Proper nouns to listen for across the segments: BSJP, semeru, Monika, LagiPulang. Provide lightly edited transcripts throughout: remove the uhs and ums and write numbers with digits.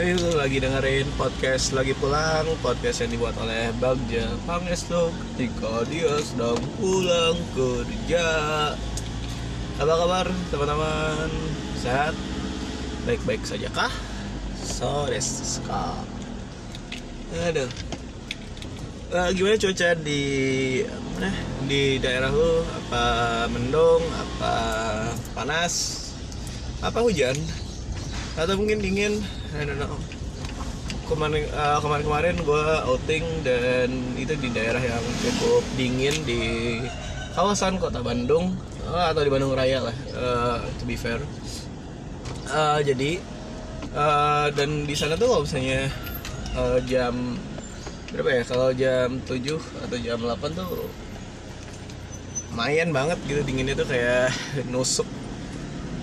Hey, lu lagi dengerin podcast Lagi Pulang, podcast yang dibuat oleh Bagja Pangestu ketika dia sedang pulang kerja. Apa kabar teman-teman? Sehat? Baik-baik saja kah? So, desu ka? Aduh, gimana cuaca di daerah lu? Apa mendung? Apa panas? Apa hujan? Atau mungkin dingin? I don't know. Kemarin gue outing dan itu di daerah yang cukup dingin di kawasan kota Bandung atau di Bandung Raya lah, to be fair. Jadi dan di sana tuh kalau misalnya jam berapa ya? Kalau jam 7 atau jam 8 tuh lumayan banget gitu dinginnya, tuh kayak nusuk.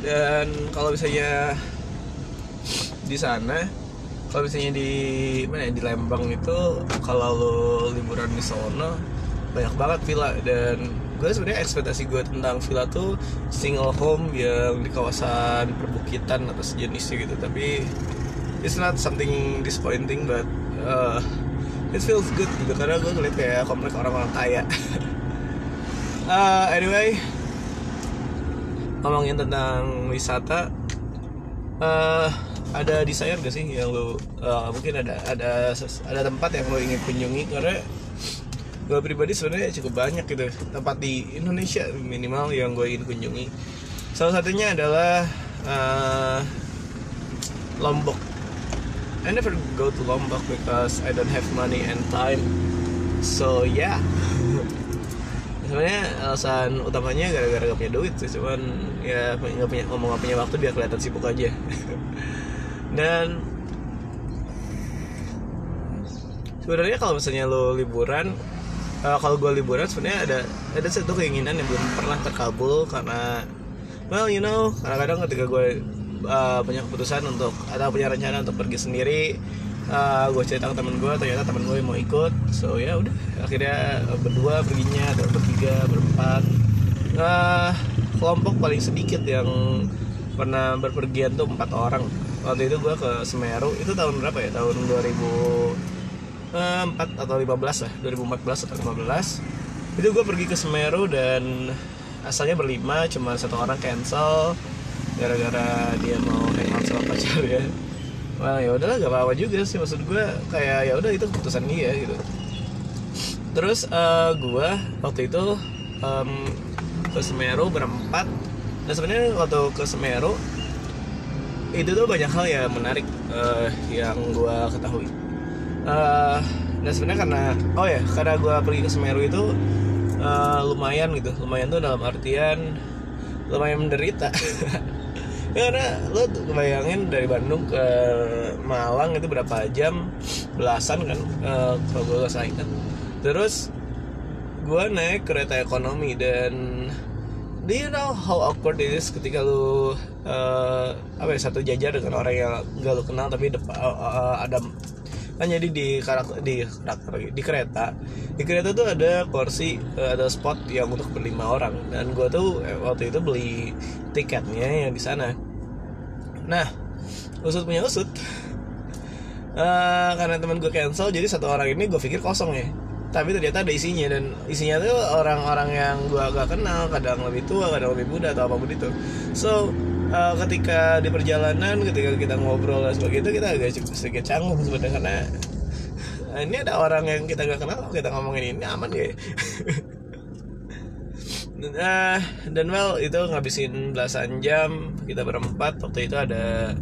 Dan kalau misalnya di sana, kalau misalnya di mana ya, di Lembang itu, kalau lo liburan di sono banyak banget villa. Dan gue sebenarnya ekspektasi gue tentang villa tuh single home yang di kawasan perbukitan atau sejenisnya gitu, tapi it's not something disappointing, but it feels good gitu, karena gue ngeliat kayak komplek orang-orang kaya. Anyway, ngomongin tentang wisata, ada desire gak sih yang lo mungkin ada tempat yang lo ingin kunjungi? Karena gue pribadi sebenarnya cukup banyak gitu tempat di Indonesia minimal yang gue ingin kunjungi. Salah satunya adalah Lombok. I never go to Lombok because I don't have money and time, so yeah. Sebenarnya alasan utamanya gara-gara gak punya duit sih, cuman ya gak punya waktu biar kelihatan sibuk aja. Dan sebenarnya kalau misalnya lo liburan, kalau gue liburan sebenarnya ada satu keinginan yang belum pernah terkabul, karena kadang-kadang ketika gue punya keputusan untuk atau punya rencana untuk pergi sendiri, gue cerita ke temen gue, ternyata temen gue mau ikut, so ya udah akhirnya berdua perginya atau bertiga berempat. Kelompok paling sedikit yang pernah berpergian tuh 4 orang. Waktu itu gue ke Semeru, itu tahun berapa ya? Tahun 2004 atau 15 lah, 2014 atau 15. Itu gue pergi ke Semeru dan asalnya berlima, cuma 1 orang cancel gara-gara dia mau hangout sama pacar ya. Wah, ya udahlah, gak apa-apa juga sih, maksud gue kayak ya udah itu keputusan dia gitu. Terus gue waktu itu ke Semeru berempat. Nah sebenarnya waktu ke Semeru itu tuh banyak hal yang menarik yang gue ketahui. Nah sebenarnya karena gue pergi ke Semeru itu lumayan tuh dalam artian lumayan menderita. Karena lo bayangin dari Bandung ke Malang itu berapa jam, belasan kan kalau gue gak salah ingat. Terus gue naik kereta ekonomi, dan do you know how awkward it is ketika lu satu jajar dengan orang yang gak lu kenal, tapi ada kan, jadi di kereta tuh ada kursi, ada spot yang untuk berlima orang, dan gue tuh waktu itu beli tiketnya yang di sana. Nah, usut punya usut, karena teman gue cancel, jadi 1 orang ini gue pikir kosong ya, tapi ternyata ada isinya, dan isinya tuh orang-orang yang gue agak kenal, kadang lebih tua, kadang lebih muda atau apapun itu. So ketika di perjalanan, ketika kita ngobrol dan sebagainya, kita agak sedikit canggung sebenarnya, karena ini ada orang yang kita gak kenal, kita ngomongin ini aman gak ya? Dan well, itu ngabisin belasan jam kita berempat. Waktu itu ada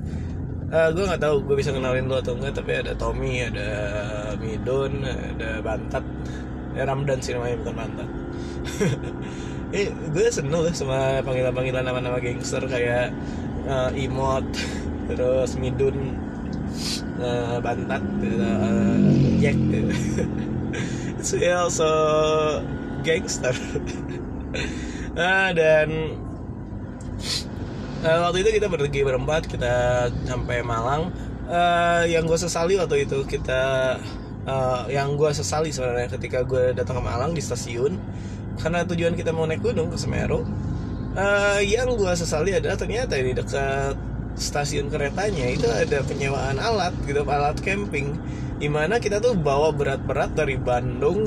gue nggak tahu gue bisa kenalin lo atau enggak, tapi ada Tommy, ada Midun, ada Bantat, Ramdan sih namanya, bukan Bantat. Gue seneng loh sama panggilan-panggilan nama-nama gangster kayak Imot, terus Midun, Bantat, Jack. It's also gangster. Dan waktu itu kita pergi berempat, kita sampai Malang. Yang gue sesali waktu itu yang gue sesali sebenarnya ketika gue datang ke Malang di stasiun, karena tujuan kita mau naik gunung ke Semeru. Yang gue sesali adalah ternyata di dekat stasiun keretanya itu ada penyewaan alat gitu, alat camping, dimana kita tuh bawa berat-berat dari Bandung,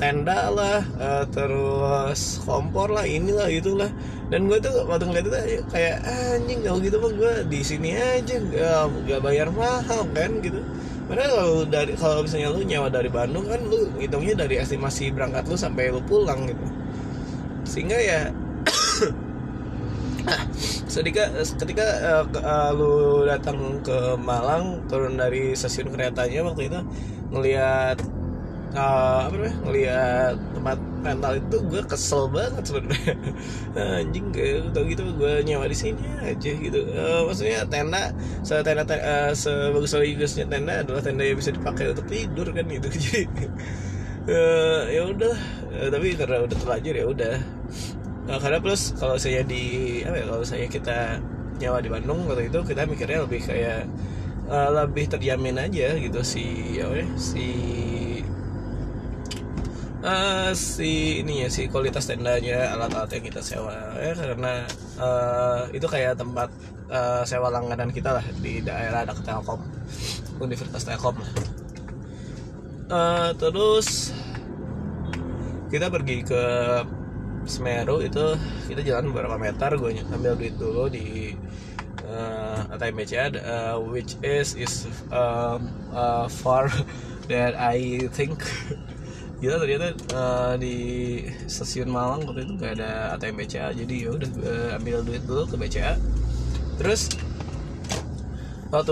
tenda lah, terus kompor lah, inilah itulah. Dan gue tuh waktu ngeliat itu kayak anjing, kalau gitu mah gue di sini aja gak bayar mahal kan gitu. Padahal kalau misalnya lu nyewa dari Bandung kan lu hitungnya dari estimasi berangkat lu sampai lu pulang gitu. Sehingga ya ketika lu datang ke Malang, turun dari stasiun keretanya waktu itu, ngelihat tempat rental itu, gue kesel banget sebenarnya. Anjing, tau gitu gue nyewa di sini aja gitu. Maksudnya tenda sebagus bagusnya tenda adalah tenda yang bisa dipakai untuk tidur kan gitu. Jadi ya udah, tapi karena udah terlanjur ya udah. Karena plus kalau kita nyawa di Bandung waktu itu, kita mikirnya lebih kayak lebih terjamin aja gitu si kualitas tendanya, alat-alat yang kita sewa ya, karena itu kayak tempat sewa langganan kita lah di daerah dekat Telkom, Universitas Telkom. Terus kita pergi ke Semeru itu, kita jalan beberapa meter, gue ambil duit dulu di ATM BCA, which is far that I think. Gila, ternyata di stasiun Malang waktu itu gak ada ATM BCA, jadi yaudah gue ambil duit dulu ke BCA. Terus waktu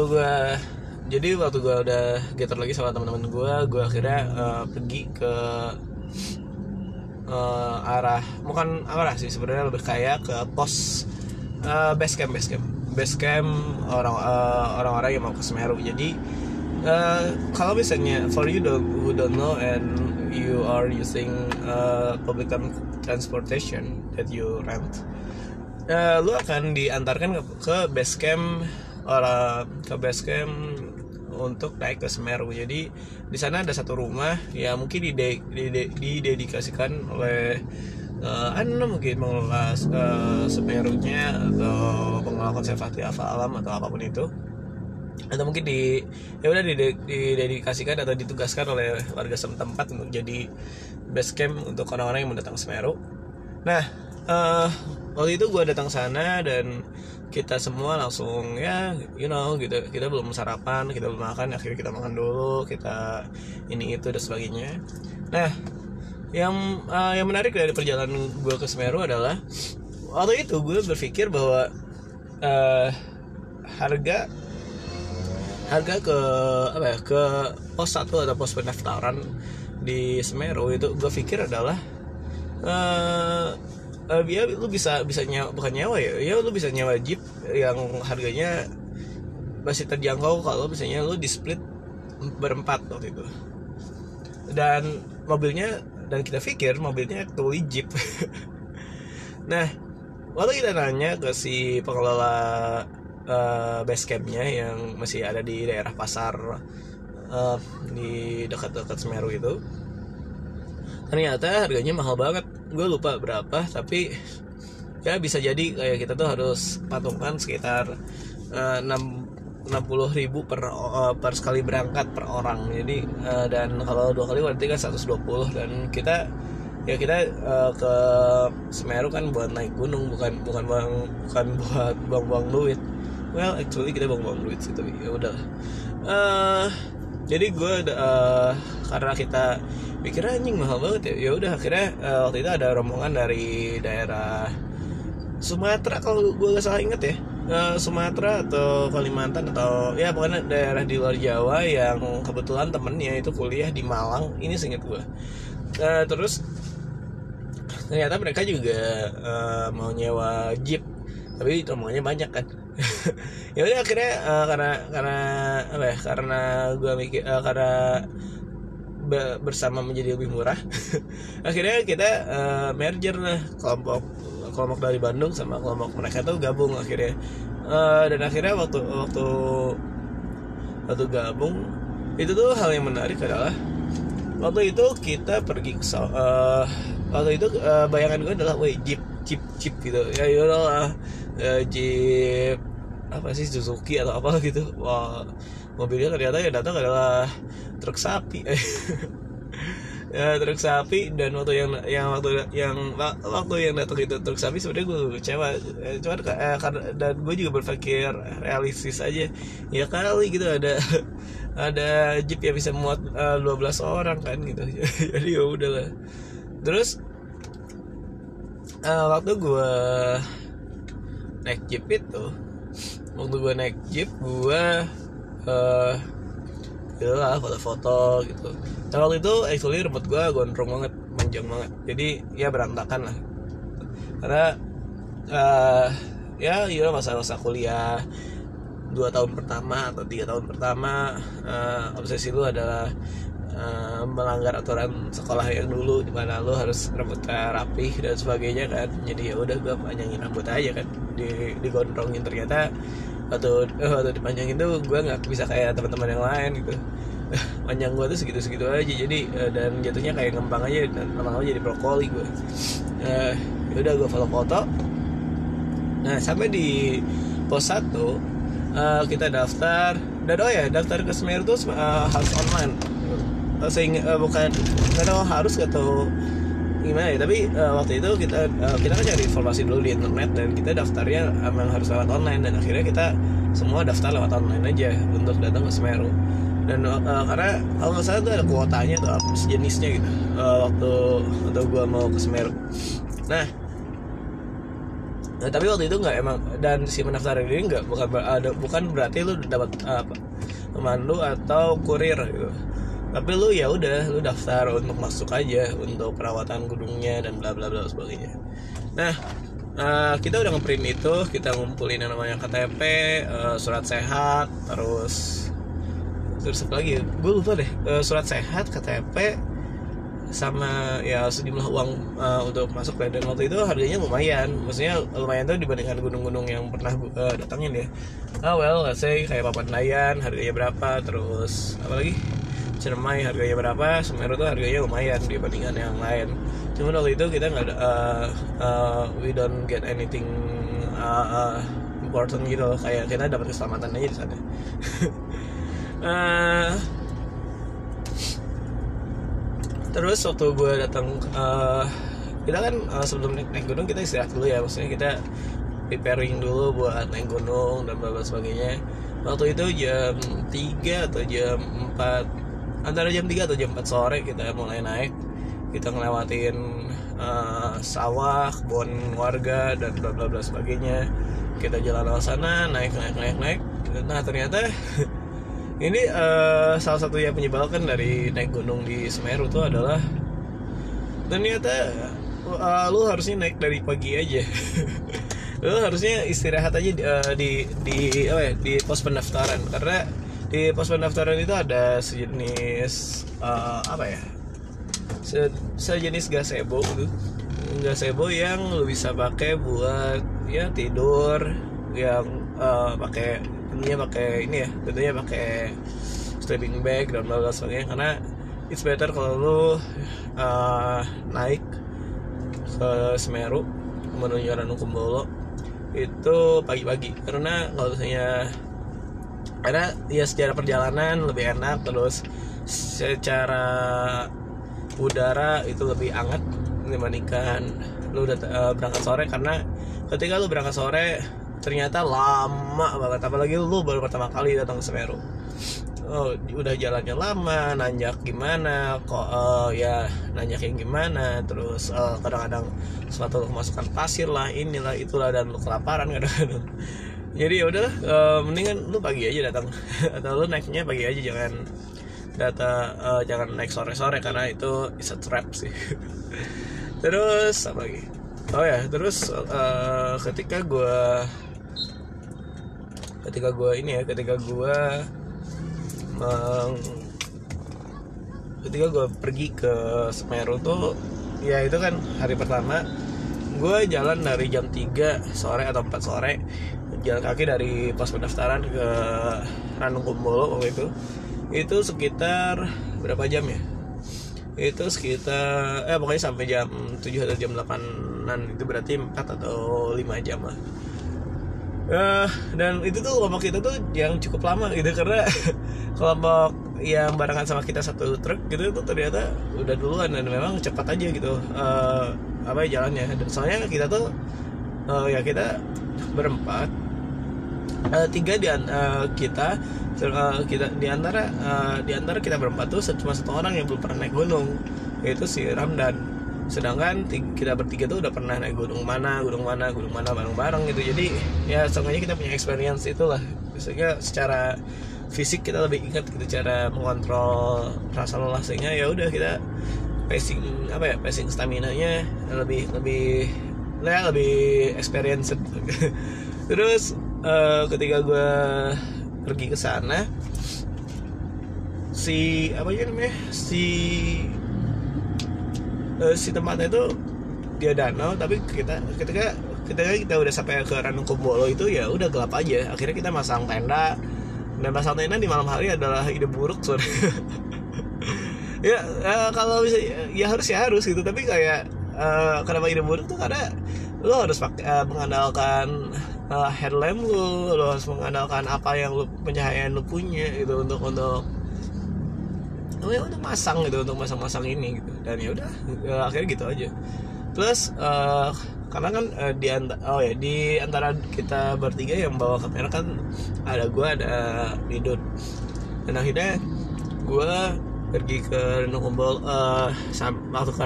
gue udah getar lagi sama teman-teman gue akhirnya pergi ke sebenarnya lebih kayak ke pos base camp orang-orang yang mau ke Semeru. Jadi kalau misalnya for you who don't know and you are using public transportation that you rent, lu akan diantarkan ke base camp untuk naik ke Semeru. Jadi di sana ada satu rumah ya, mungkin didedikasikan oleh mungkin mengelola Semerunya atau pengelola konservasi alam atau apapun itu, atau mungkin didedikasikan atau ditugaskan oleh warga setempat untuk jadi base camp untuk orang-orang yang mau datang Semeru. Nah, waktu itu gue datang sana dan kita semua langsung ya gitu, kita belum sarapan, kita belum makan, akhirnya kita makan dulu, kita ini itu dan sebagainya. Nah, yang menarik dari perjalanan gue ke Semeru adalah waktu itu gue berpikir bahwa harga ke pos 1 atau pos pendaftaran di Semeru itu gue pikir adalah lu bisa nyewa, bukan nyewa ya lu bisa nyewa jeep yang harganya masih terjangkau kalau misalnya lu di split berempat waktu itu. Dan kita pikir mobilnya actually jeep. Nah, waktu kita nanya ke si pengelola base campnya yang masih ada di daerah pasar di dekat-dekat Semeru itu, ternyata harganya mahal banget. Gue lupa berapa, tapi ya bisa jadi kayak kita tuh harus patungkan sekitar 60.000 per sekali berangkat per orang. Jadi dan kalau 2 kali berarti kan 120, dan kita ke Semeru kan buat naik gunung, bukan buat buang-buang duit. Well, actually kita buang-buang duit situ. Ya udah. Jadi gue karena kita pikir anjing mahal banget ya udah, akhirnya waktu itu ada rombongan dari daerah Sumatera kalau gue nggak salah inget ya, Sumatera atau Kalimantan atau ya pokoknya daerah di luar Jawa yang kebetulan temennya itu kuliah di Malang ini seinget gue. Terus ternyata mereka juga mau nyewa jeep, tapi rombongannya banyak kan. Ya udah akhirnya karena gue mikir karena bersama menjadi lebih murah. Akhirnya kita merger lah, kelompok dari Bandung sama kelompok mereka tuh gabung akhirnya. Dan akhirnya waktu gabung itu tuh hal yang menarik adalah waktu itu kita pergi ke bayangan gue adalah jeep gitu ya, jeep apa sih Suzuki atau apa gitu. Wah, mobilnya ternyata yang datang adalah truk sapi. Ya, truk sapi. Dan waktu yang datang itu truk sapi, sebenarnya gue kecewa. Cuman dan gue juga berpikir realistis aja. Ya kali gitu ada jeep yang bisa muat 12 orang kan gitu. Jadi ya udahlah. Terus waktu gue naik jeep itu, gue foto-foto gitu. Nah waktu itu actually rambut gue gondrong banget, panjang banget, jadi ya berantakan lah. Karena ya masa-masa kuliah 2 tahun pertama atau 3 tahun pertama, obsesi lu adalah melanggar aturan sekolah yang dulu, dimana lu harus rambutnya rapih dan sebagainya kan. Jadi ya udah gue panjangin rambut aja kan, digondrongin. Ternyata waktu dipanjangin tuh gue nggak bisa kayak teman-teman yang lain gitu. Panjang gue tuh segitu-segitu aja, jadi dan jatuhnya kayak ngembang aja, dan lama-lama jadi brokoli gue. Udah gue foto-foto. Nah sampai di pos 1 kita daftar. Dan daftar ke Semeru tuh harus online. Harus atau gimana ya, tapi waktu itu kita kan cari informasi dulu di internet, dan kita daftarnya emang harus lewat online. Dan akhirnya kita semua daftar lewat online aja untuk datang ke Semeru. Dan karena kalau nggak salah tuh ada kuotanya atau apa sejenisnya gitu, waktu gue mau ke Semeru. Nah tapi waktu itu nggak emang, dan si pendaftaran ini nggak bukan berarti lu dapat pemandu atau kurir gitu. Tapi lu ya udah, lu daftar untuk masuk aja, untuk perawatan gedungnya dan bla bla bla sebagainya. Nah, kita udah ngeprint itu, kita ngumpulin yang namanya KTP, surat sehat, terus apa lagi? Gue lupa deh. Surat sehat, KTP, sama ya sejumlah uang untuk masuk. Dan waktu itu harganya lumayan, maksudnya lumayan tuh dibandingkan gunung-gunung yang pernah datangin ya. Let's say kayak Papandayan harganya berapa, terus apa lagi? Cermai harganya berapa, Semeru tuh harganya lumayan dibandingkan yang lain. Cuma waktu itu kita nggak, we don't get anything important gitu loh. Kayak kita dapat keselamatan aja di sana. Terus waktu gue datang, kita kan sebelum naik gunung kita istirahat dulu ya, maksudnya kita preparing dulu buat naik gunung dan bla-bla sebagainya. Waktu itu jam 3 atau jam 4. Antara jam 3 atau jam 4 sore kita mulai naik. Kita ngelewatin sawah, kebun warga, dan bla bla bla sebagainya. Kita jalan ke sana, naik. Nah ternyata ini salah satu yang menyebalkan dari naik gunung di Semeru itu adalah ternyata lu harusnya naik dari pagi aja. Lu harusnya istirahat aja di pos pendaftaran, karena di pos pendaftaran itu ada sejenis sejenis gazebo gitu. Gazebo yang lu bisa pakai buat ya tidur, yang pakai sleeping bag dan bla bla sebagainya. Karena it's better kalau lu naik ke Semeru menuju Ranukumbolo itu pagi-pagi, karena kalau misalnya karena ya secara perjalanan lebih enak, terus secara udara itu lebih hangat dibandingkan lu berangkat sore. Karena ketika lu berangkat sore ternyata lama banget, apalagi lu baru pertama kali datang ke Semeru. Udah jalannya lama, nanjaknya gimana, terus kadang-kadang sepatu lu kemasukan pasir lah, inilah itulah, dan lu kelaparan kadang-kadang. Jadi ya udahlah, mendingan lu pagi aja datang, atau lu naiknya pagi aja, jangan naik sore-sore, karena itu is a trap sih. Terus apa lagi? Terus ketika gue pergi ke Semeru tuh, ya itu kan hari pertama. Gue jalan dari jam 3 sore atau 4 sore, jalan kaki dari pos pendaftaran ke Ranukumbolo waktu itu. Itu sekitar berapa jam ya? Itu sekitar pokoknya sampai jam 7 atau jam 8-an, itu berarti 4 atau 5 jam lah. Dan itu tuh kelompok kita tuh yang cukup lama gitu, karena kelompok yang barengan sama kita satu truk gitu tuh ternyata udah duluan, dan memang cepat aja gitu apa ya jalannya. Soalnya kita tuh ya kita berempat, tiga di antara kita berempat tuh cuma satu orang yang belum pernah naik gunung, yaitu si Ramdan. Sedangkan kita bertiga tuh udah pernah naik gunung mana bareng-bareng gitu. Jadi ya seenggaknya kita punya experience itulah, sehingga secara fisik kita lebih ingat gitu cara mengontrol rasa lelah, sehingga ya udah kita pacing pacing stamina nya lebih experienced. Terus ketika gue pergi ke sana, si tempatnya itu dia danau, tapi ketika kita udah sampai ke Ranukumbolo itu ya udah gelap aja. Akhirnya kita masang tenda, dan masang tenda di malam hari adalah ide buruk sebenarnya. Ya kalau bisa ya harus gitu, tapi kayak kenapa ide buruk tuh karena lo harus mengandalkan headlamp lo harus mengandalkan apa yang pencahayaan lo punya gitu untuk masang ini gitu. Dan ya udah akhirnya gitu aja. Plus karena kan di antara kita bertiga yang bawa kamera kan ada gue, ada Didut. Dan akhirnya gue pergi ke Ranukumbolo, waktu ke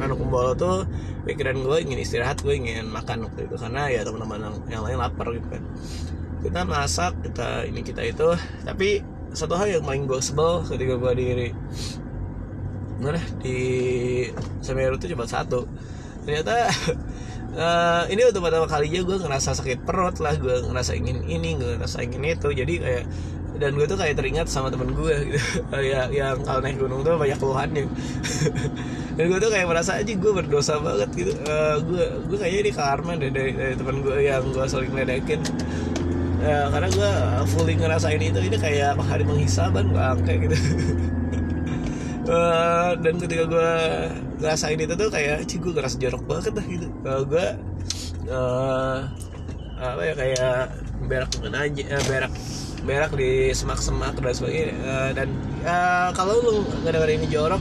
Ranukumbolo tuh pikiran gue ingin istirahat, gue ingin makan waktu itu karena ya teman-teman yang lain lapar gitu kan. Kita masak, kita itu. Tapi satu hal yang paling gue sebel ketika gue di Semeru itu cuma satu. Ternyata ini untuk pertama kalinya gue ngerasa sakit perut lah, gue ngerasa ingin ini, gue ngerasa ingin itu. Jadi kayak, dan gue tuh kayak teringat sama temen gue gitu, yang kalau naik gunung tuh banyak keluhannya. Dan gue tuh kayak merasa aja gue berdosa banget gitu. Gue kayaknya ini karma dari temen gue yang gue sering ledekin. Ya, karena gue fully ngerasain itu, ini kayak hari penghisaban kayak gitu. Dan ketika gue ngerasain itu tuh kayak gue ngerasa jorok banget lah gitu. Gue kayak berak di semak-semak dan sebagainya. Kalau lu ngedengerin ini jorok,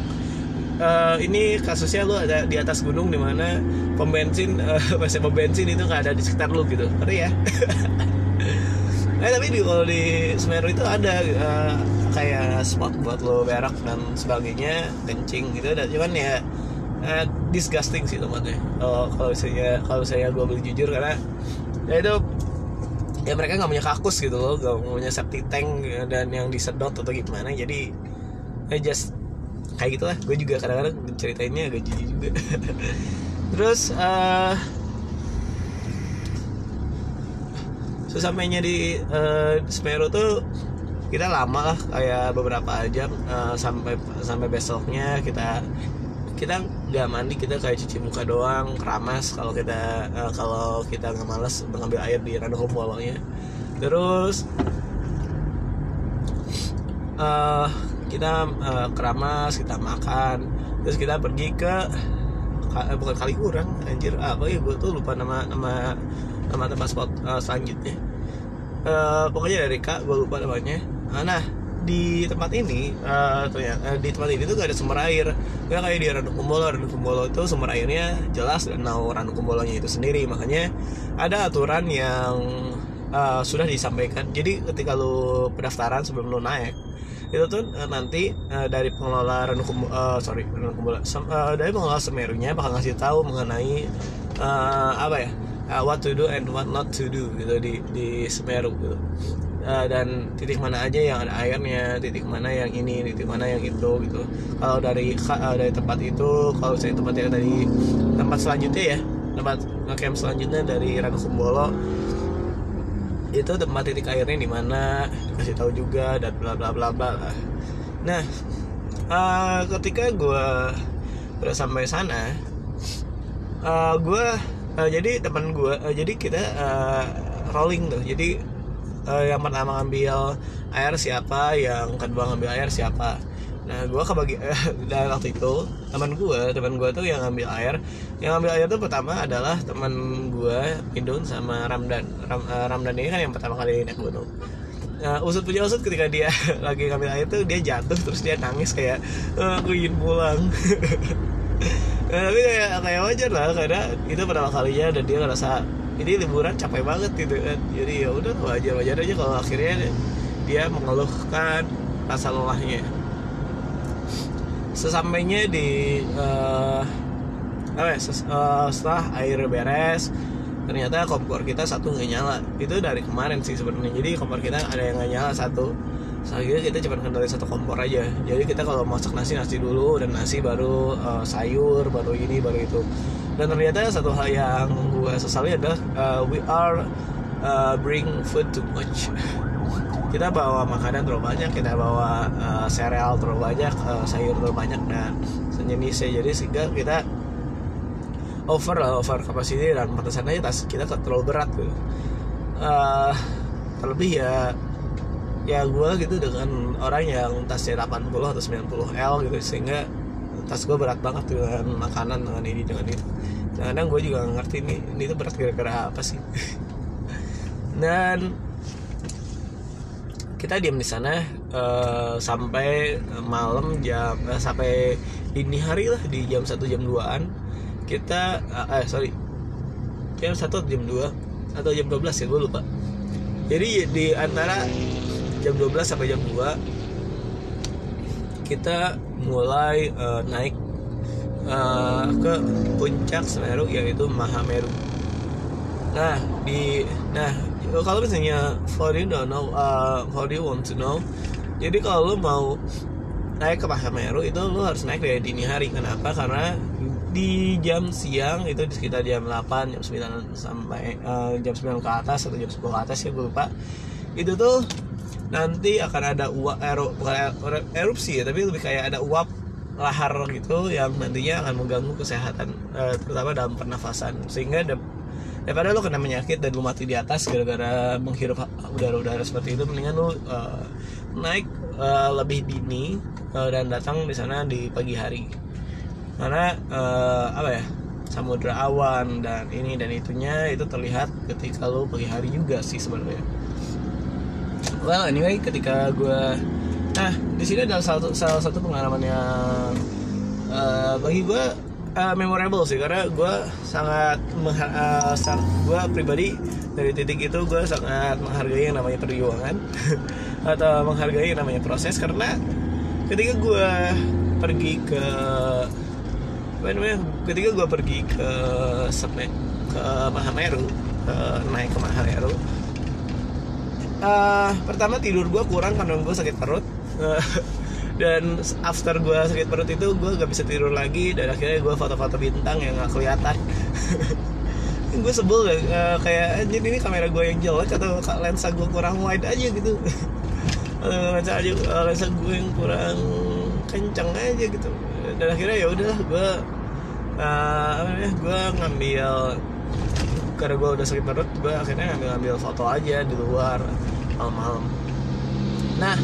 ini kasusnya lu ada di atas gunung di mana pom bensin itu nggak ada di sekitar lu gitu, ngerti ya? Tapi kalau di Semeru itu ada kayak spot buat lo berak dan sebagainya, kencing gitu. Dan cuman ya disgusting sih tempatnya. Kalau saya gue boleh jujur, karena ya itu ya mereka nggak punya kakus gitu loh, nggak punya septic tank dan yang disedot atau gimana. Jadi just kayak gitulah. Gue juga kadang-kadang ceritainnya agak jijik juga. Terus sesampainya di Semeru tuh kita lama lah, kayak beberapa jam, sampai besoknya kita nggak mandi, kita kayak cuci muka doang, keramas kalau kita nggak malas mengambil air di Ranukumbolo ya. Terus kita keramas, kita makan, terus kita pergi ke bukan Kaliurang, anjir apa ya, gue tuh lupa nama tempat spot selanjutnya. Pokoknya dari Kak, gue lupa namanya. Nah, di tempat ini tuh gak ada sumber air. Gak kayak di Ranukumbolo itu sumber airnya jelas dan Ranukumbolonya itu sendiri. Makanya ada aturan yang sudah disampaikan. Jadi ketika lu pendaftaran sebelum lu naik itu tuh nanti dari pengelola dari pengelola Semerunya bakal ngasih tahu mengenai what to do and what not to do gitu di Semeru gitu. Dan titik mana aja yang ada airnya, titik mana yang ini, titik mana yang itu gitu. Kalau dari tempat itu, kalau saya tempat yang tadi, tempat selanjutnya ya, tempat camp selanjutnya dari Ranukumbolo itu tempat titik airnya di mana dikasih tahu juga dan bla bla bla bla. Nah, ketika gue udah sampai sana, jadi teman gue, jadi kita rolling tuh. Jadi yang pertama ngambil air siapa, yang kedua ngambil air siapa. Nah, gue dan waktu itu teman gue tuh yang ngambil air. Yang ngambil air tuh pertama adalah teman gue Indun sama Ramdan. Ramdan ini kan yang pertama kali naik gunung. Nah, usut punya usut ketika dia lagi ngambil air tuh dia jatuh terus dia nangis kayak aku ingin pulang. Nah, tapi kayak wajar lah karena itu pertama kalinya dan dia ngerasa ini liburan capek banget gitu kan. Jadi ya udah wajar-wajar aja kalau akhirnya dia mengeluhkan rasa lelahnya. Sesampainya di setelah air beres, ternyata kompor kita satu nggak nyala. Itu dari kemarin sih sebenarnya. Jadi kompor kita ada yang nggak nyala satu. Soalnya kita cuma kendalin satu kompor aja. Jadi kita kalau masak nasi dulu, dan nasi baru sayur, baru ini, baru itu. Dan ternyata satu hal yang gue sesali adalah we bring food too much. Kita bawa makanan terlalu banyak, kita bawa sereal terlalu banyak, sayur terlalu banyak dan sejenisnya. Jadi sehingga kita over kapasitas dan batasan aja tas kita terlalu berat gitu. Terlebih ya gue gitu dengan orang yang tasnya 80 atau 90 L gitu, sehingga tas gue berat banget dengan makanan, dengan ini, dengan itu. Kadang gue juga gak ngerti ini tuh berat gara-gara apa sih. Dan kita diam di sana sampai malam sampai dini hari lah, di jam 1 jam 2an kita jam 1 atau jam 2 atau jam 12 ya, gue lupa. Jadi di antara jam 12 sampai jam 2 kita mulai naik ke puncak Semeru, yaitu Mahameru. Nah kalau misalnya for you want to know, jadi kalau lo mau naik ke Mahameru itu lo harus naik dari dini hari. Kenapa? Karena di jam siang itu di sekitar jam 8, jam 9 sampai jam 9 ke atas atau jam 10 ke atas ya, gue lupa. Itu tuh nanti akan ada erupsi ya, tapi lebih kayak ada uap lahar gitu yang nantinya akan mengganggu kesehatan, terutama dalam pernafasan, sehingga daripada lo kena penyakit dan lo mati di atas gara-gara menghirup udara-udara seperti itu, mendingan lo naik lebih dini dan datang di sana di pagi hari. Karena samudra awan dan ini dan itunya itu terlihat ketika lo pagi hari juga sih sebenarnya. Well anyway, ketika gue di sini ada salah satu pengalaman yang bagi gue memorable sih, karena gue sangat gue pribadi dari titik itu gue sangat menghargai yang namanya perjuangan atau menghargai yang namanya proses. Karena ketika gue pergi ke Mahameru, naik ke Mahameru, pertama tidur gue kurang karena gue sakit perut, dan after gue sakit perut itu gue gak bisa tidur lagi, dan akhirnya gue foto-foto bintang yang gak kelihatan. Gue sebel kayak jadi ini kamera gue yang jelek atau lensa gue kurang wide aja gitu, lensa gue yang kurang kencang aja gitu. Dan akhirnya ya udahlah gue ngambil, karena gue udah sakit perut, gue akhirnya ngambil foto aja di luar malam-malam. Nah,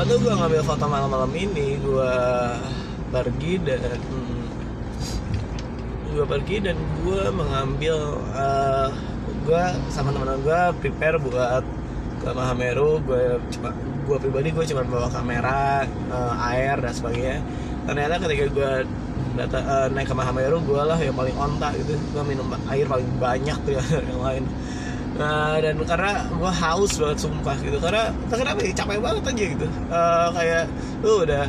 waktu gue ngambil foto malam-malam ini, gue pergi dan gue mengambil, gue sama teman-teman gue prepare buat ke Mahameru. Gue pribadi cuma bawa kamera, air dan sebagainya. Ternyata ketika gue naik ke Mahameru, gue lah yang paling onta gitu. Gue minum air paling banyak tuh yang lain. Nah, dan karena gue haus banget sumpah gitu. Karena kenapa ya, capek banget aja gitu. Kayak lu udah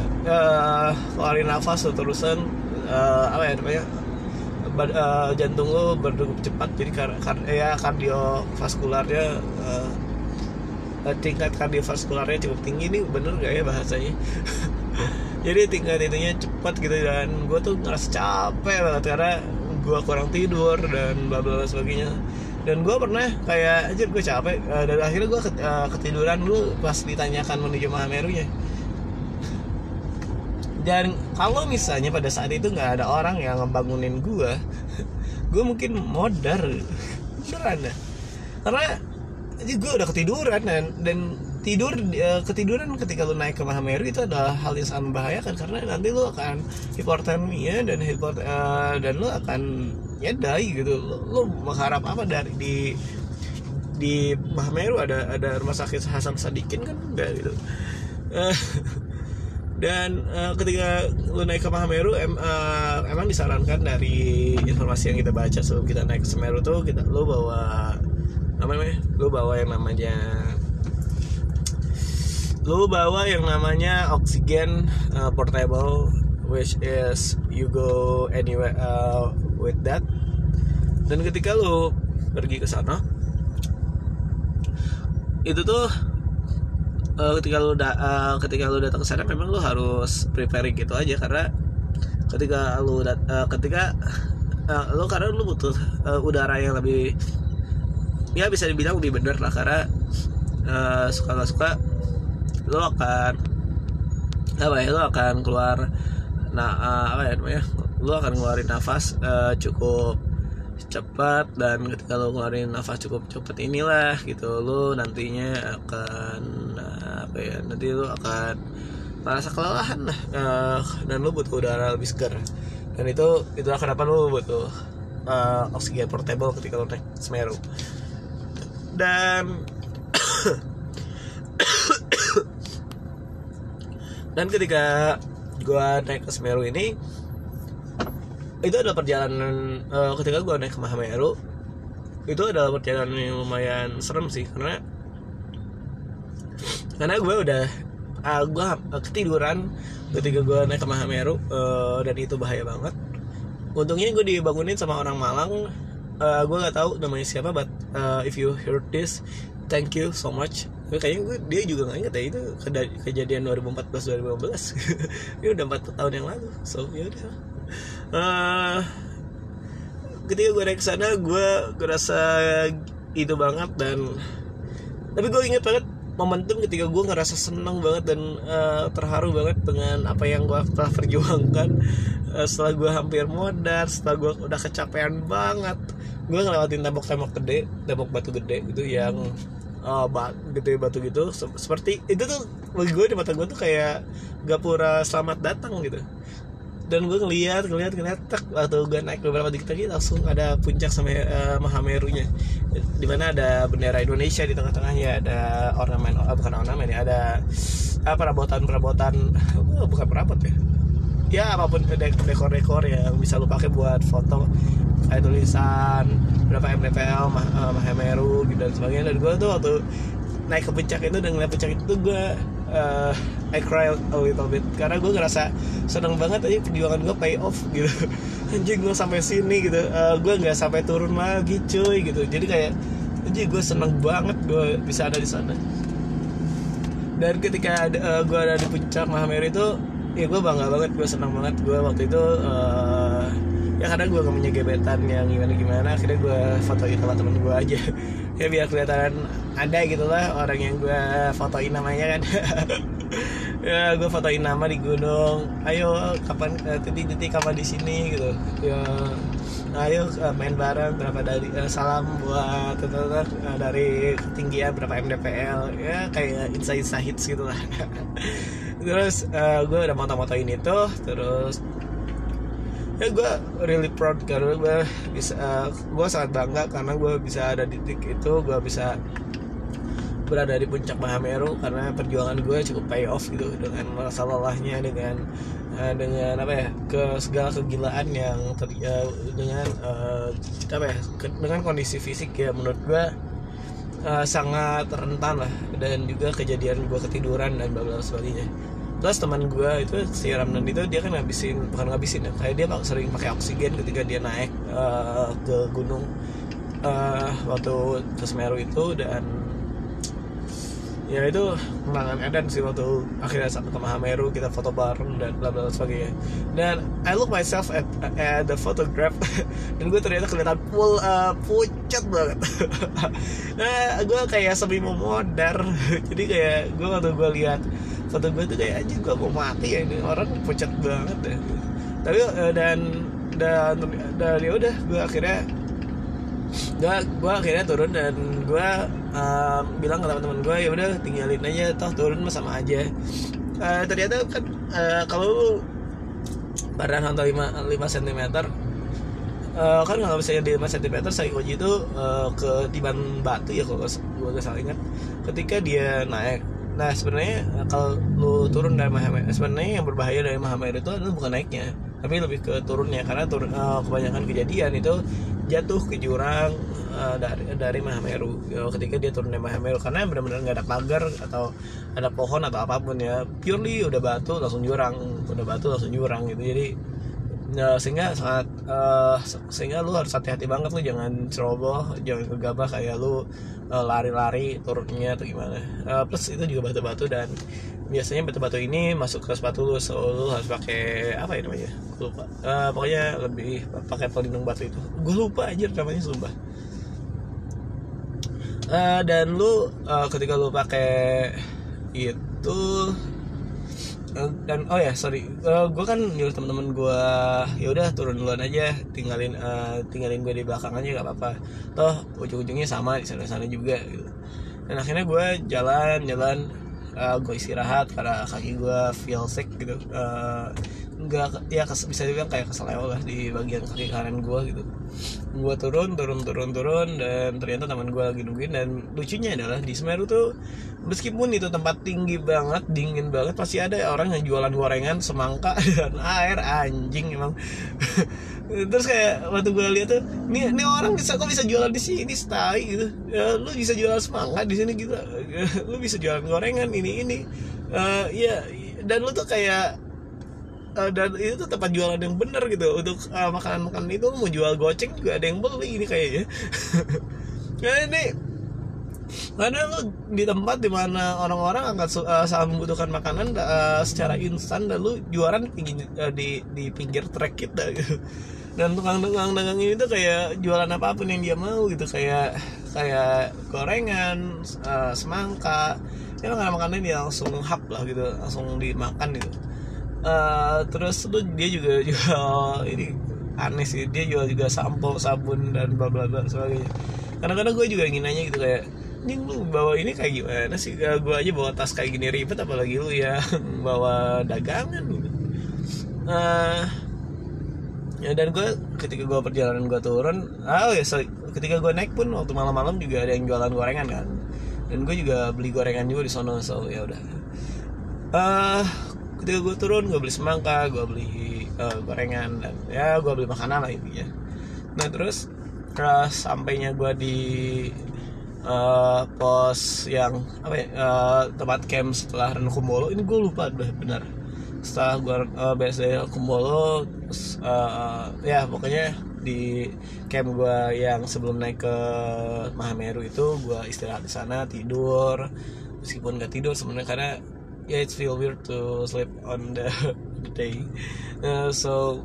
keluarin nafas terusan, jantung lu berdegup cepat. Jadi kardiovaskularnya tingkat kardiovaskularnya cukup tinggi. Ini bener gak ya bahasanya? Jadi tingkat itunya cepat gitu, dan gue tuh ngerasa capek banget karena gue kurang tidur dan bla bla sebagainya. Dan gue pernah kayak anjir gue capek, dan akhirnya gue ketiduran dulu pas ditanyakan menuju Mahamerunya. Dan kalau misalnya pada saat itu nggak ada orang yang ngebangunin gue mungkin modar beneran dah, karena gue udah ketiduran dan Ketiduran ketika lu naik ke Mahameru itu adalah hal yang sangat membahayakan, karena nanti lu akan hipotermia dan lu akan ya die gitu. Lu mengharap apa dari di Mahameru? Ada rumah sakit Hasan Sadikin kan enggak gitu. Dan ketika lu naik ke Mahameru emang disarankan dari informasi yang kita baca sebelum kita naik ke Semeru tuh lu bawa yang namanya oksigen portable, which is you go anywhere with that. Dan ketika lu pergi ke sana itu tuh ketika lu datang ke sana memang lu harus preparing gitu aja, karena lu butuh udara yang lebih, ya bisa dibilang lebih bener lah, karena suka-suka lu akan keluar lu akan ngeluarin nafas cukup cepat, dan ketika lu ngeluarin nafas cukup cepat inilah gitu lu nantinya akan nanti lu akan merasa kelelahan lah, dan lu butuh udara lebih segar, dan itulah kenapa lu butuh oksigen portable ketika lu naik Semeru. Dan ketika gua naik ke Semeru ini itu adalah perjalanan ketika gua naik ke Mahameru itu adalah perjalanan yang lumayan serem sih, karena gue udah ketiduran ketika gue naik ke Mahameru, dan itu bahaya banget. Untungnya gue dibangunin sama orang Malang, gue nggak tahu namanya siapa, but if you heard this, thank you so much. Dia juga nggak inget ya itu kejadian 2014-2015 ini udah 4 tahun yang lalu, so yaudah. Ketika gue naik kesana gue rasa itu banget, tapi gue inget banget momentum ketika gue ngerasa senang banget dan terharu banget dengan apa yang gue telah perjuangkan. Setelah gue hampir modar, setelah gue udah kecapean banget, gue ngelewatin tembok batu gede gitu yang gede batu gitu, seperti itu tuh bagi gue, di mata gue tuh kayak gapura selamat datang gitu. Dan gue ngeliat waktu gue naik beberapa detik lagi langsung ada puncak sampai Mahamerunya, di mana ada bendera Indonesia di tengah-tengahnya, ada perabotan, apapun dekor-dekor yang bisa lu pakai buat foto, ada tulisan berapa MDPL Mahameru gitu dan sebagainya. Dan gue tuh waktu naik ke puncak itu dan ngeliat puncak itu gue I cry a little bit, karena gue ngerasa seneng banget aja perjuangan gue pay off gitu. Anjir gue sampai sini gitu, gue nggak sampai turun lagi cuy gitu. Jadi kayak anjir gue seneng banget gue bisa ada di sana. Dan ketika gue ada di puncak Mahameru itu, ya gue bangga banget, gue seneng banget gue waktu itu. Ya karena gue gak punya gebetan yang gimana-gimana, akhirnya gue fotoin sama temen gue aja ya biar kelihatan ada gitu lah orang yang gue fotoin namanya kan. Ya gue fotoin nama di gunung, ayo kapan titik-titik kapan di sini gitu ya, ayo main bareng berapa dari salam buat dari ketinggian berapa MDPL ya, kayak insta hits gitu lah. Terus gue udah moto-motoin itu, terus ya gue really proud karena gue bisa, gue sangat bangga karena gue bisa ada di titik itu, gue bisa berada di puncak Mahameru karena perjuangan gue cukup pay off gitu, dengan merasa lelahnya, dengan apa ya, ke segala kegilaan yang dengan kondisi fisik ya menurut gue sangat rentan lah, dan juga kejadian gue ketiduran dan bla-bla sebagainya. Plus teman gue itu si Ramdan itu dia kan bukan ngabisin ya, kayak dia sering pakai oksigen ketika dia naik ke gunung waktu ke Semeru itu. Dan ya itu kenangan Eden sih waktu akhirnya sampai ke Mahameru kita foto bareng dan bla bla sebagainya. Dan I look myself at the photograph dan gue ternyata kelihatan pucat banget. Nah gue kayak semi memodar, jadi kayak gue waktu gue lihat foto gue tuh kayak anjing gue mau mati ya, ini orang pucat banget ya. Tapi dan udah gue akhirnya gue akhirnya turun dan gue bilang ke teman-teman gue, ya udah tinggalin aja, toh turun sama aja. Ternyata kan kalau badan hantar 5 cm kan kalau misalnya di 5 cm saya uji itu ketiban batu ya kalau gue gak salah ingat ketika dia naik. Nah sebenarnya kalau lu turun dari Mahameru, sebenarnya yang berbahaya dari Mahameru itu adalah bukan naiknya, tapi lebih ke turunnya, karena kebanyakan kejadian itu jatuh ke jurang dari Mahameru ketika dia turun dari Mahameru, karena benar-benar nggak ada pagar atau ada pohon atau apapun ya, purely udah batu langsung jurang, udah batu langsung jurang gitu. Jadi sehingga sangat sehingga lu harus hati-hati banget, lu jangan ceroboh, jangan gegabah kayak lu lari-lari turunnya atau gimana. Plus itu juga batu-batu, dan biasanya batu-batu ini masuk ke sepatu lu, so lu harus pakai apa ya namanya, lupa. Pokoknya lebih pakai pelindung batu itu, gue lupa aja namanya, sumpah. Dan lu ketika lu pakai itu dan gue kan nyuruh teman-teman gue ya udah turun duluan aja, tinggalin gue di belakang aja nggak apa-apa, toh ujung-ujungnya sama di sana-sana juga gitu. Dan akhirnya gue jalan, gue istirahat karena kaki gue feel sick gitu, nggak ya bisa dibilang kayak keseleo lah di bagian kaki kanan gue gitu. Gue turun dan ternyata teman gue lagi nungguin. Dan lucunya adalah di Semeru tuh meskipun itu tempat tinggi banget, dingin banget, pasti ada orang yang jualan gorengan, semangka dan air, anjing emang. Terus kayak waktu gue lihat tuh, ini orang kok bisa jualan di sini stay gitu ya, lu bisa jualan semangka di sini gitu, lu bisa jualan gorengan ini ya. Dan lu tuh kayak dan itu tuh tempat jualan yang benar gitu untuk makanan-makanan itu, mau jual goceng juga ada yang beli ini kayaknya. Karena lu di tempat dimana orang-orang sangat membutuhkan makanan secara instan, dan lu jualan di pinggir trek kita gitu. Dan tukang-tukang ini tuh kayak jualan apapun yang dia mau gitu, kayak gorengan, semangka, ya makanan-makanan dia langsung hap lah gitu, langsung dimakan gitu. Terus tuh dia juga jual, ini aneh sih, dia jual juga sampo, sabun dan bla bla bla sebagainya. Kadang-kadang gue juga ingin nanya gitu kayak, "Nih lu bawa ini kayak gimana sih? Gue aja bawa tas kayak gini ribet, apalagi lu ya bawa dagangan gitu." Ya, dan gue ketika gue perjalanan gue turun, ketika gue naik pun waktu malam-malam juga ada yang jualan gorengan kan. Dan gue juga beli gorengan juga di sono, so ya udah. Ketika gue turun, gue beli semangka, gue beli gorengan, dan ya gue beli makanan lah intinya. Nah terus sampainya gue di pos yang tempat camp setelah Renkumbolo, ini gue lupa benar. Setelah gue beres dari Renkumbolo, ya pokoknya di camp gue yang sebelum naik ke Mahameru itu gue istirahat di sana, tidur, meskipun gak tidur sebenarnya karena ya it feel weird to sleep on the day. So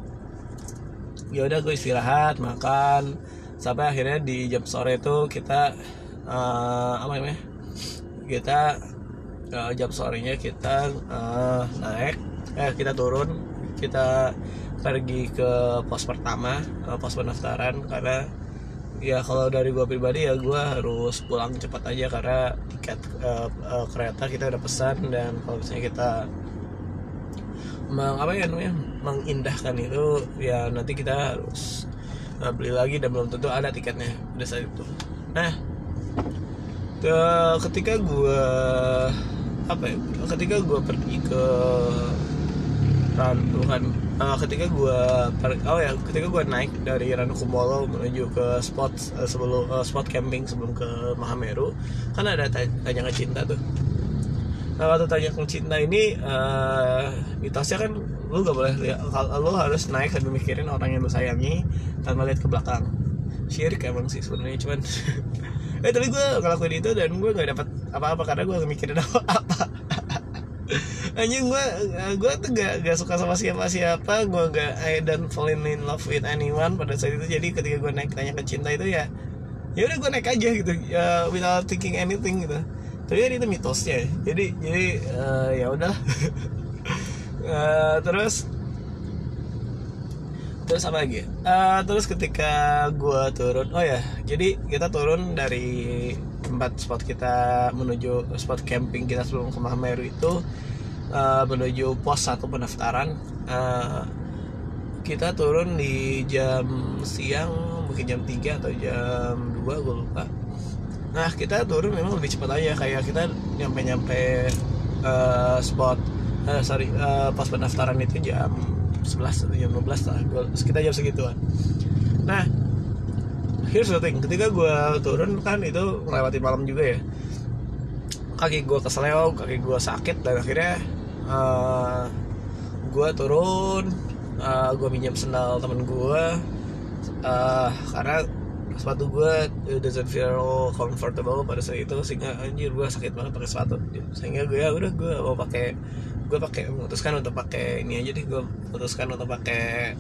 ya udah gue istirahat, makan, sampai akhirnya di jam sore itu kita jam sorenya kita naik, kita turun, kita pergi ke pos pertama, pos pendaftaran, karena ya kalau dari gue pribadi ya gue harus pulang cepat aja karena tiket kereta kita udah pesan, dan kalau misalnya kita mengindahkan itu ya nanti kita harus beli lagi dan belum tentu ada tiketnya pada saat itu. Nah ketika gue pergi ke Rantuhan, ketika gue naik dari Rankumbolo menuju ke spot camping sebelum ke Mahameru, kan ada Tanjung Cinta tuh. Nah waktu Tanjung Cinta ini di tasnya kan lu gak boleh, lu harus naik sambil mikirin orang yang lu sayangi tanpa lihat ke belakang. Syirik emang sih sebenarnya, cuman tapi gue ngelakuin itu dan gue gak dapat apa-apa karena gue gak mikirin apa-apa. Anjing, gue tuh gak suka sama siapa-siapa, gue gak, I don't fall in love with anyone pada saat itu. Jadi ketika gue naik Tanya ke Cinta itu ya udah gue naik aja gitu, without thinking anything gitu. Tapi kan itu mitosnya, jadi ya udah. Terus Terus apa lagi? Terus ketika gua turun, oh ya, jadi kita turun dari tempat spot kita menuju spot camping kita sebelum ke Semeru itu menuju pos 1 pendaftaran. Kita turun di jam siang, mungkin jam 3 atau jam 2, gue lupa. Nah, kita turun memang lebih cepat aja, kayak kita nyampe pos pendaftaran itu jam 11 atau jam 12 lah, sekitar jam segituan. Nah, here's the thing, ketika gue turun kan itu melewati malam juga ya, kaki gue kesleo, kaki gue sakit, dan akhirnya gue turun, gue minjem sendal temen gue, karena sepatu gue doesn't feel comfortable pada saat itu, sehingga anjir gue sakit banget pakai sepatu, sehingga gue ya udah gue memutuskan untuk pakai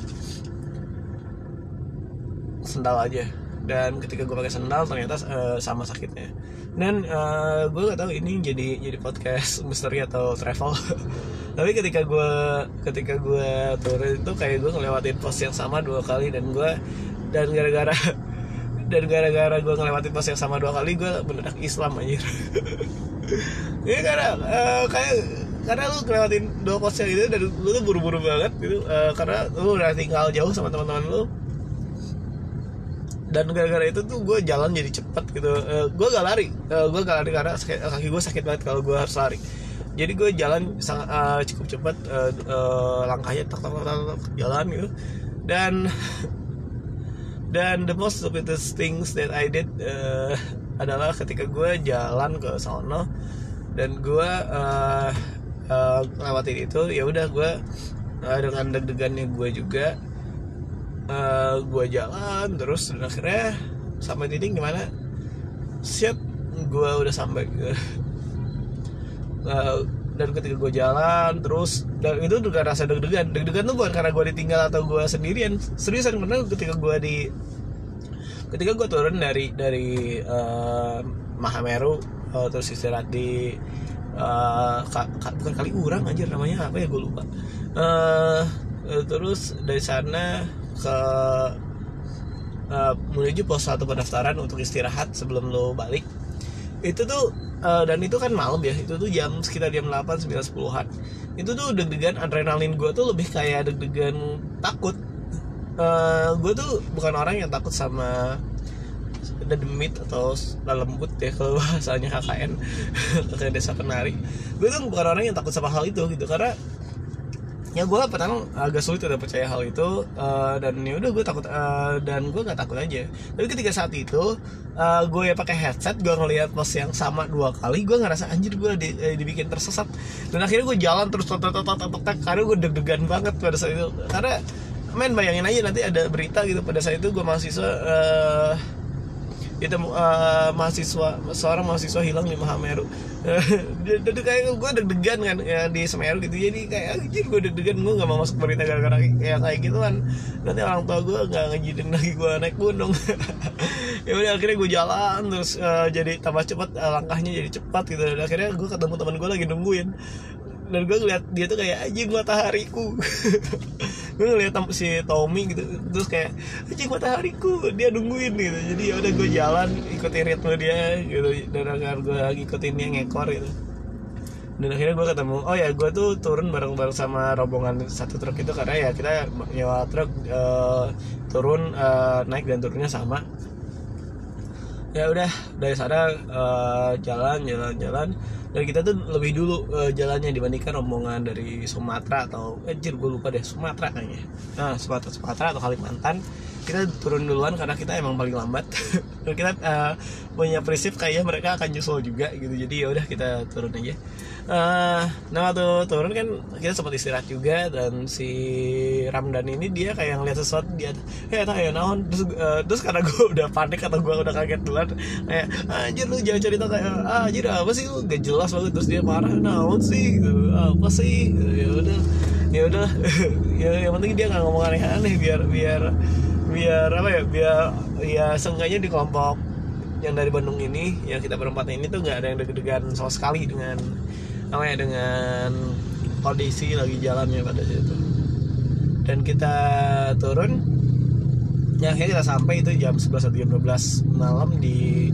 sendal aja. Dan ketika gue pakai sendal ternyata sama sakitnya. Dan gue nggak tahu ini jadi podcast misteri atau travel. Tapi ketika gue turun itu kayak gue ngelewatin pos yang sama dua kali, dan gara-gara gue ngelewatin pos yang sama dua kali, gue mendadak Islam anjir. Ini karena lu ngelewatin dua pos yang itu dan lu tuh buru-buru banget gitu, karena lu udah tinggal jauh sama teman-teman lu. Dan gara-gara itu tuh gue jalan jadi cepat gitu. Gue gak lari karena kaki gue sakit banget kalau gue harus lari. Jadi gue jalan cukup cepat, langkahnya tak jalan gitu. Dan the most stupidest things that I did adalah ketika gue jalan ke sono dan gue lewatin itu, ya udah gue dengan deg-degannya gue juga. Gue jalan terus dan akhirnya sampai titik gimana? Shit, gue udah sampai. Dan ketika gue jalan terus, dan itu juga rasa deg-degan tuh bukan karena gue ditinggal atau gue sendirian. Seriusan, karena ketika gue turun dari Semeru, terus istirahat di bukan Kaliurang anjir, namanya apa ya gue lupa. Terus dari sana ke menuju pos 1 pendaftaran untuk istirahat sebelum lo balik itu tuh, dan itu kan malam ya, itu tuh jam sekitar jam 8, 9, 10-an. Itu tuh deg-degan, adrenalin gue tuh lebih kayak deg-degan takut. Gue tuh bukan orang yang takut sama demit atau lembut ya kalau bahasanya KKN ke desa penari. Gue tuh bukan orang yang takut sama hal itu gitu, karena ya gue pertama agak sulit udah percaya hal itu, dan ya udah gue takut, dan gue nggak takut aja. Tapi ketika saat itu gue ya pakai headset, gue ngeliat pos yang sama dua kali, gue ngerasa anjir gue dibikin tersesat. Dan akhirnya gue jalan terus tek karena gue deg-degan banget pada saat itu. Karena main bayangin aja nanti ada berita gitu, pada saat itu gue mahasiswa, seorang mahasiswa hilang di Semeru. Jadi kayak gue deg-degan kan ya, di Semeru gitu. Jadi kayak anjir gue deg-degan, gue gak mau masuk berita gara-gara kayak gitu kan. Nanti orang tua gue gak ngejinin lagi gue naik gunung. Ya udah akhirnya gue jalan terus jadi tambah cepat, langkahnya jadi cepat gitu. Dan akhirnya gue ketemu teman gue lagi nungguin. Dan gue ngeliat dia tuh kayak anjing matahariku. Gue ngeliat si Tommy gitu, terus kayak anjing matahariku, dia nungguin gitu. Jadi ya udah gue jalan ikutin ritme dia gitu, dan akhirnya gue ngikutin dia ngekor gitu. Dan akhirnya gue ketemu, oh ya gue tuh turun bareng-bareng sama rombongan satu truk itu, karena ya kita nyewa truk, turun, naik dan turunnya sama. Ya udah dari sana jalan-jalan, dan kita tuh lebih dulu jalannya dibandingkan rombongan dari Sumatera atau Sumatera kayaknya. Nah, Sumatera atau Kalimantan, kita turun duluan karena kita emang paling lambat. Dan kita punya prinsip kayaknya mereka akan nyusul juga gitu. Jadi ya udah kita turun aja. Nah waktu turun kan kita sempat istirahat juga, dan si Ramdan ini dia kayak ngeliat sesuatu dia, ayo naon, terus karena gue udah panik atau gue udah kaget duluan, kayak anjir lu jangan cerita kayak anjir apa sih lu gak jelas banget, terus dia marah naon sih gitu, apa sih gitu. Ya udah ya, yang penting dia nggak ngomong aneh-aneh biar apa ya, biar ya seenggaknya di kelompok yang dari Bandung ini ya kita berempat ini tuh nggak ada yang deg-degan sama sekali dengan kondisi lagi jalannya pada saat itu. dan kita turun. Yang akhirnya kita sampai itu jam 11 atau jam 12 malam di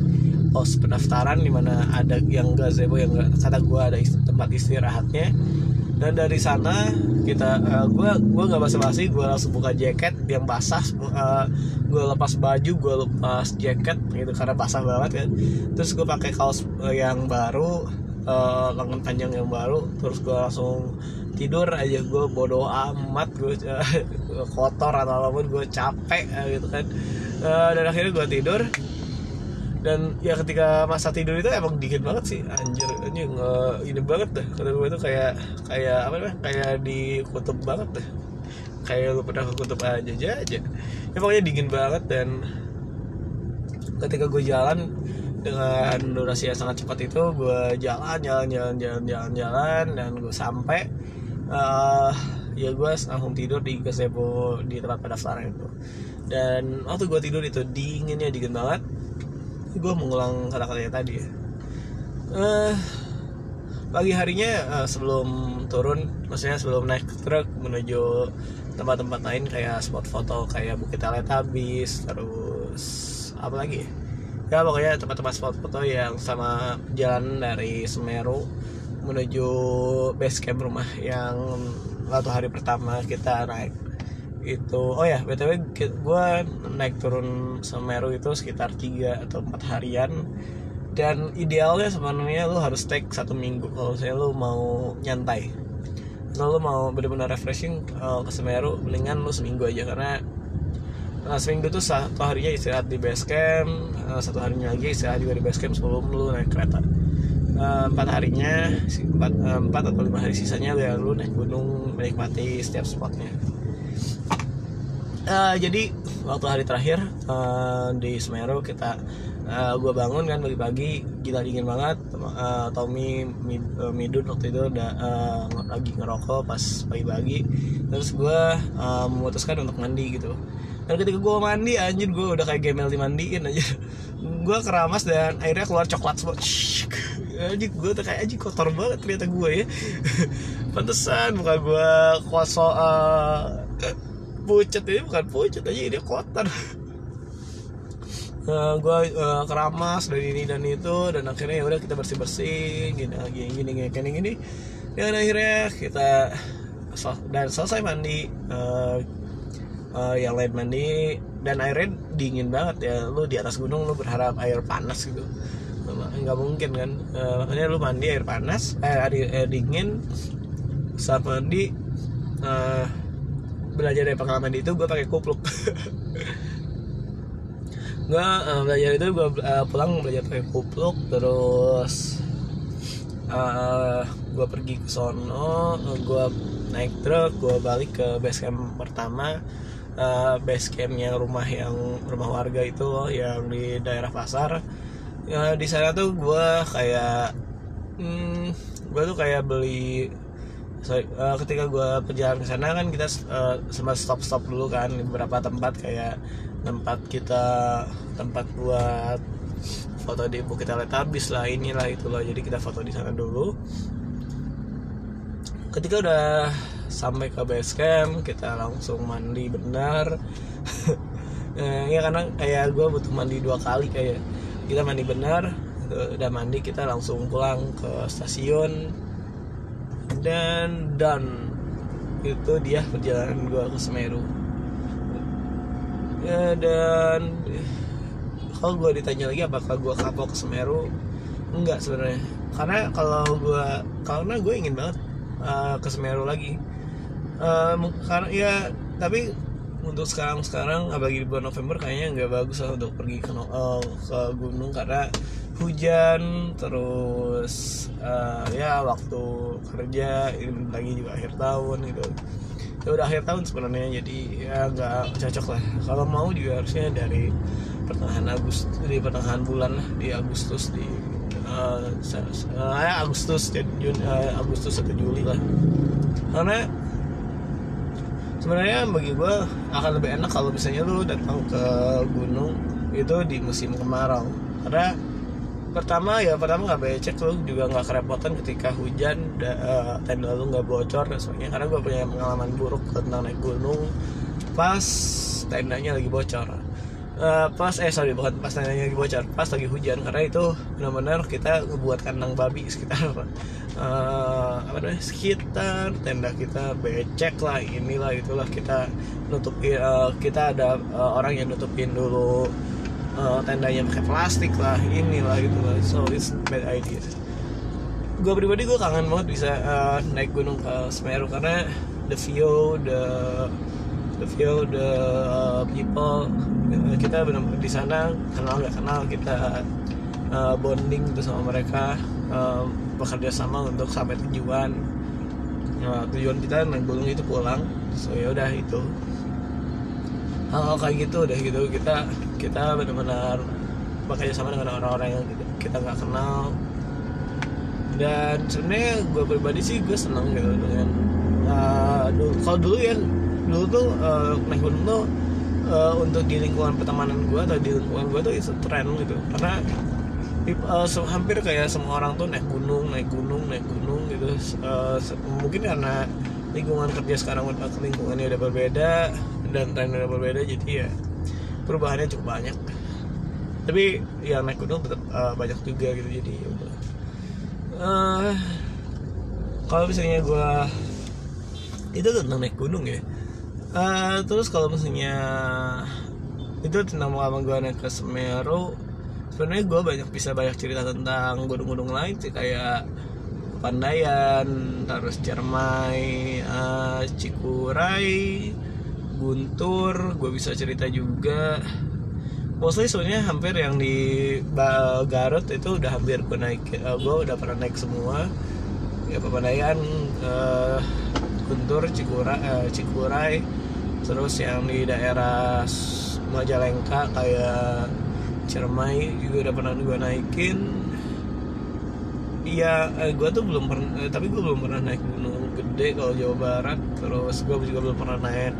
pos pendaftaran, dimana ada yang gazebo yang kata gue ada tempat istirahatnya. Dan dari sana kita gue nggak basa-basi, gue langsung buka jaket yang basah, gue lepas baju, gue lepas jaket gitu karena basah banget kan. Terus gue pakai kaos yang baru, lengan panjang yang baru. Terus gue langsung tidur aja, gue bodo amat, gue kotor atau apapun, gue capek gitu kan. Dan akhirnya gue tidur. Dan ya ketika masa tidur itu emang dingin banget sih, anjir ini banget deh, kata gue itu kayak apa namanya, kayak di kutub banget deh, kayak lu pernah ke kutub aja ya, pokoknya dingin banget. Dan ketika gue jalan dengan durasi yang sangat cepat itu, gue jalan dan gue sampai ya gue langsung tidur di gazebo di tempat pendaftaran itu. Dan waktu gue tidur itu dinginnya dingin banget. Gue mengulang kata-katanya tadi ya. Pagi harinya sebelum turun, maksudnya sebelum naik truk menuju tempat-tempat lain kayak spot foto, kayak Bukit Teletabis, terus apa lagi ya, pokoknya tempat-tempat spot foto yang sama jalan dari Semeru menuju base camp rumah yang waktu hari pertama kita naik itu. Oh ya, btw gue naik turun Semeru itu sekitar 3 atau 4 harian, dan idealnya sebenarnya lu harus take 1 minggu kalau misalnya lu mau nyantai, kalau lu mau benar-benar refreshing ke Semeru. Mendingan lu seminggu aja, karena seminggu tuh 1 harinya istirahat di base camp, 1 harinya lagi istirahat juga di base camp sebelum lu naik kereta. 4 atau 5 hari sisanya ya lu naik gunung, menikmati setiap spotnya. Jadi waktu hari terakhir di Semeru kita gue bangun kan pagi-pagi, gila dingin banget. Tommy Midun waktu itu udah lagi ngerokok pas pagi-pagi. Terus gue memutuskan untuk mandi gitu. Dan ketika gue mandi, anjir gue udah kayak gemel dimandiin aja. Gue keramas dan airnya keluar coklat semua. Anjir gue tuh kayak anjir kotor banget ternyata gue ya. Pantesan muka gue kosong. Pucet, ini bukan pucet aja, ini kotor. Gue keramas dari ini dan itu, dan akhirnya ya udah kita bersih-bersih gini. Dan akhirnya kita dan selesai mandi, yang lain mandi, dan airnya dingin banget ya. Lu di atas gunung lu berharap air panas gitu, nggak mungkin kan. Makanya lu mandi air panas, air dingin. Saat mandi belajar dari pengalaman itu, gue pakai kupluk. Gue belajar itu, gue pulang belajar pakai kupluk. Terus gue pergi ke sono, gue naik truk, gue balik ke base camp pertama. Base campnya rumah warga itu yang di daerah pasar. Di sana tuh gue kayak beli. Ketika gue perjalanan ke sana kan kita sempat stop dulu kan di beberapa tempat, kayak tempat buat foto di Bukit Teletabis lah, inilah itulah. Jadi kita foto di sana dulu. Ketika udah sampai ke base camp, kita langsung mandi benar. Ya karena kayak gue butuh mandi 2 kali, kayak kita mandi benar. Udah mandi kita langsung pulang ke stasiun. Dan itu dia perjalanan gue ke Semeru ya. Dan kalau gue ditanya lagi apakah gue kapok ke Semeru, enggak sebenarnya, karena karena gue ingin banget ke Semeru lagi. Karena ya, tapi untuk sekarang apalagi di bulan November kayaknya nggak bagus lah untuk pergi ke gunung karena hujan. Terus ya waktu kerja ini lagi juga akhir tahun gitu ya, udah akhir tahun sebenarnya, jadi ya nggak cocok lah. Kalau mau juga harusnya dari pertengahan bulan lah, di Agustus, di Agustus atau Juli lah, karena sebenarnya bagi gue akan lebih enak kalau misalnya lu datang ke gunung itu di musim kemarau, karena pertama nggak becek, lu juga nggak kerepotan ketika hujan, tenda lu nggak bocor dan sebagainya. Karena gue punya pengalaman buruk tentang naik gunung pas tendanya lagi bocor, pas tendanya lagi bocor, pas lagi hujan. Karena itu benar-benar kita buat kandang babi sekitar tenda kita becek lah, inilah itulah, kita nutupin, kita ada orang yang nutupin dulu tendanya pakai plastik lah, inilah gitu lah. So it's bad idea. Gue pribadi gue kangen banget bisa naik gunung ke Semeru, karena the view, the people, kita benar-benar di sana kenal nggak kenal kita bonding tuh sama mereka, bekerja sama untuk sampai tujuan. Tujuan kita naik gunung itu pulang, so ya udah itu. Hal kayak gitu udah gitu kita benar-benar bekerja sama dengan orang-orang yang kita nggak kenal. Dan sebenarnya gue pribadi sih gue seneng gitu dengan kalau dulu tuh naik gunung tuh untuk di lingkungan pertemanan gue atau di lingkungan gue tuh itu tren gitu, karena hampir kayak semua orang tuh naik gunung gitu. Mungkin karena lingkungan kerja sekarang lingkungannya udah berbeda dan trennya udah berbeda, jadi ya perubahannya cukup banyak. Tapi ya naik gunung tetap banyak juga gitu. Jadi yaudah, kalau misalnya gue itu tentang naik gunung ya, terus kalau misalnya itu tentang pengalaman gue naik ke Semeru. Sebenarnya gue banyak cerita tentang gunung-gunung lain sih, kayak Pandayan, terus Ciremai, Cikuray, Guntur. Gue bisa cerita juga mostly sebenarnya hampir yang di Garut itu udah hampir gue naik, gue udah pernah naik semua ya. Pandayan, Guntur, Cikuray, terus yang di daerah Majalengka kayak Ciremai juga udah pernah gue naikin. Iya, gue tuh belum pernah, tapi gue belum pernah naik gunung gede kalau Jawa Barat. Terus gue juga belum pernah naik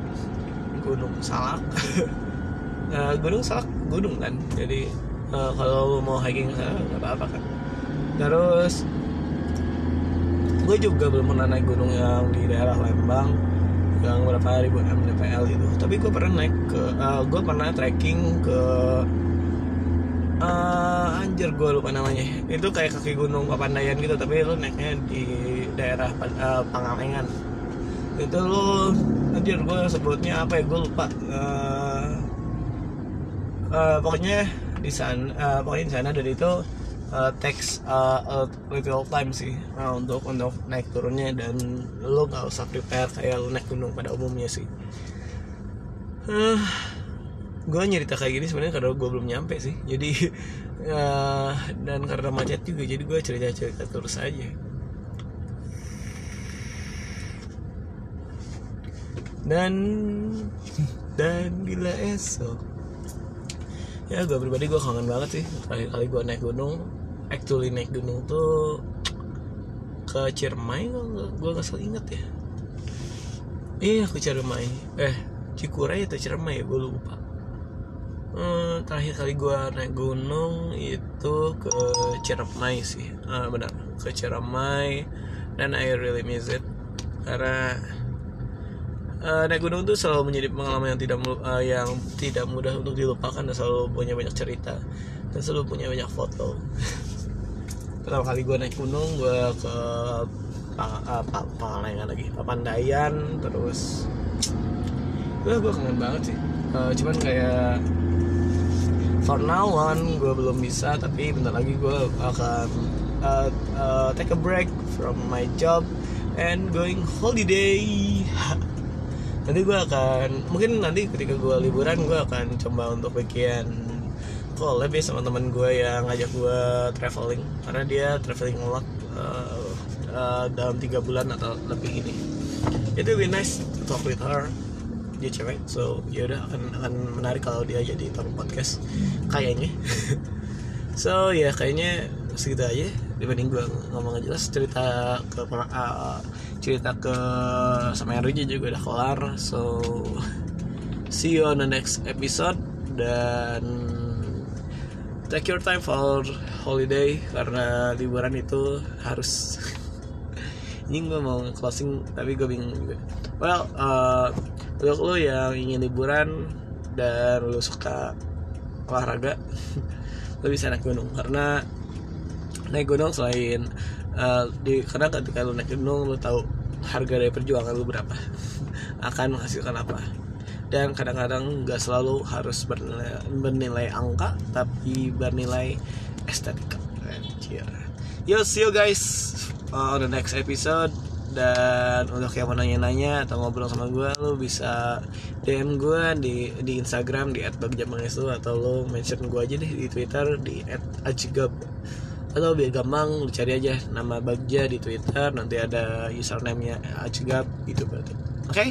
Gunung Salak. Gunung Salak gunung kan, jadi kalau mau hiking nggak apa-apa kan. Terus gue juga belum pernah naik gunung yang di daerah Lembang yang berapa ribu mdpl itu. Tapi gue pernah naik ke, gue pernah trekking ke anjir gue lupa namanya. Itu kayak kaki gunung Papandayan gitu, tapi lu naiknya di daerah Pangalengan. Itu lu anjir gue sebutnya apa ya, gue lupa. Pokoknya di sana, dari itu takes a little time sih untuk naik turunnya, dan lu nggak usah prepare kayak lu naik gunung pada umumnya sih. Gue nyerita kayak gini sebenarnya karena gue belum nyampe sih, jadi dan karena macet juga, jadi gue cerita terus aja. Dan bila esok ya, gue pribadi gue kangen banget sih kali gue naik gunung. Actually naik gunung tuh ke Ciremai, gue nggak salah inget ya, iya ke Ciremai, Cikuray atau Ciremai ya gue lupa. Terakhir kali gue naik gunung itu ke Ciremai sih, benar ke Ciremai, dan I really miss it karena naik gunung itu selalu menjadi pengalaman yang tidak mudah untuk dilupakan, dan selalu punya banyak cerita dan selalu punya banyak foto. Pertama kali gue naik gunung gue ke Papandayan, terus gue kangen banget sih. Cuman kayak for now on gue belum bisa, tapi bentar lagi gue akan take a break from my job and going holiday. Nanti gue akan, mungkin nanti ketika gue liburan gue akan coba untuk bikin collab ya sama teman gue yang ngajak gue traveling, karena dia traveling a lot dalam 3 bulan atau lebih ini. It will be nice to talk with her. Dia cewek, so yaudah akan menarik kalau dia jadi tamu podcast kayaknya. So ya kayaknya segitu aja, dibanding gue ngomong aja jelas. Cerita ke Semeru juga udah kelar. So see you on the next episode, dan Take your time for holiday, karena liburan itu harus. Ini gue mau closing tapi gue bingung juga. Well, untuk lo yang ingin liburan dan lo suka olahraga, lo bisa naik gunung. Karena naik gunung selain karena ketika lo naik gunung lo tahu harga dari perjuangan lo berapa, akan menghasilkan apa. Dan kadang-kadang gak selalu harus bernilai angka, tapi bernilai estetika. Yo, see you guys on the next episode. Dan untuk yang mau nanya-nanya atau ngobrol sama gue, lo bisa DM gue di Instagram di @bagjamangestu, atau lo mention gue aja deh di Twitter di @ajigab. Atau biar gampang lo cari aja nama Bagja di Twitter, nanti ada username-nya ajigab gitu berarti. Oke? Okay?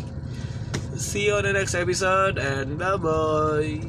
See you on the next episode, and bye-bye.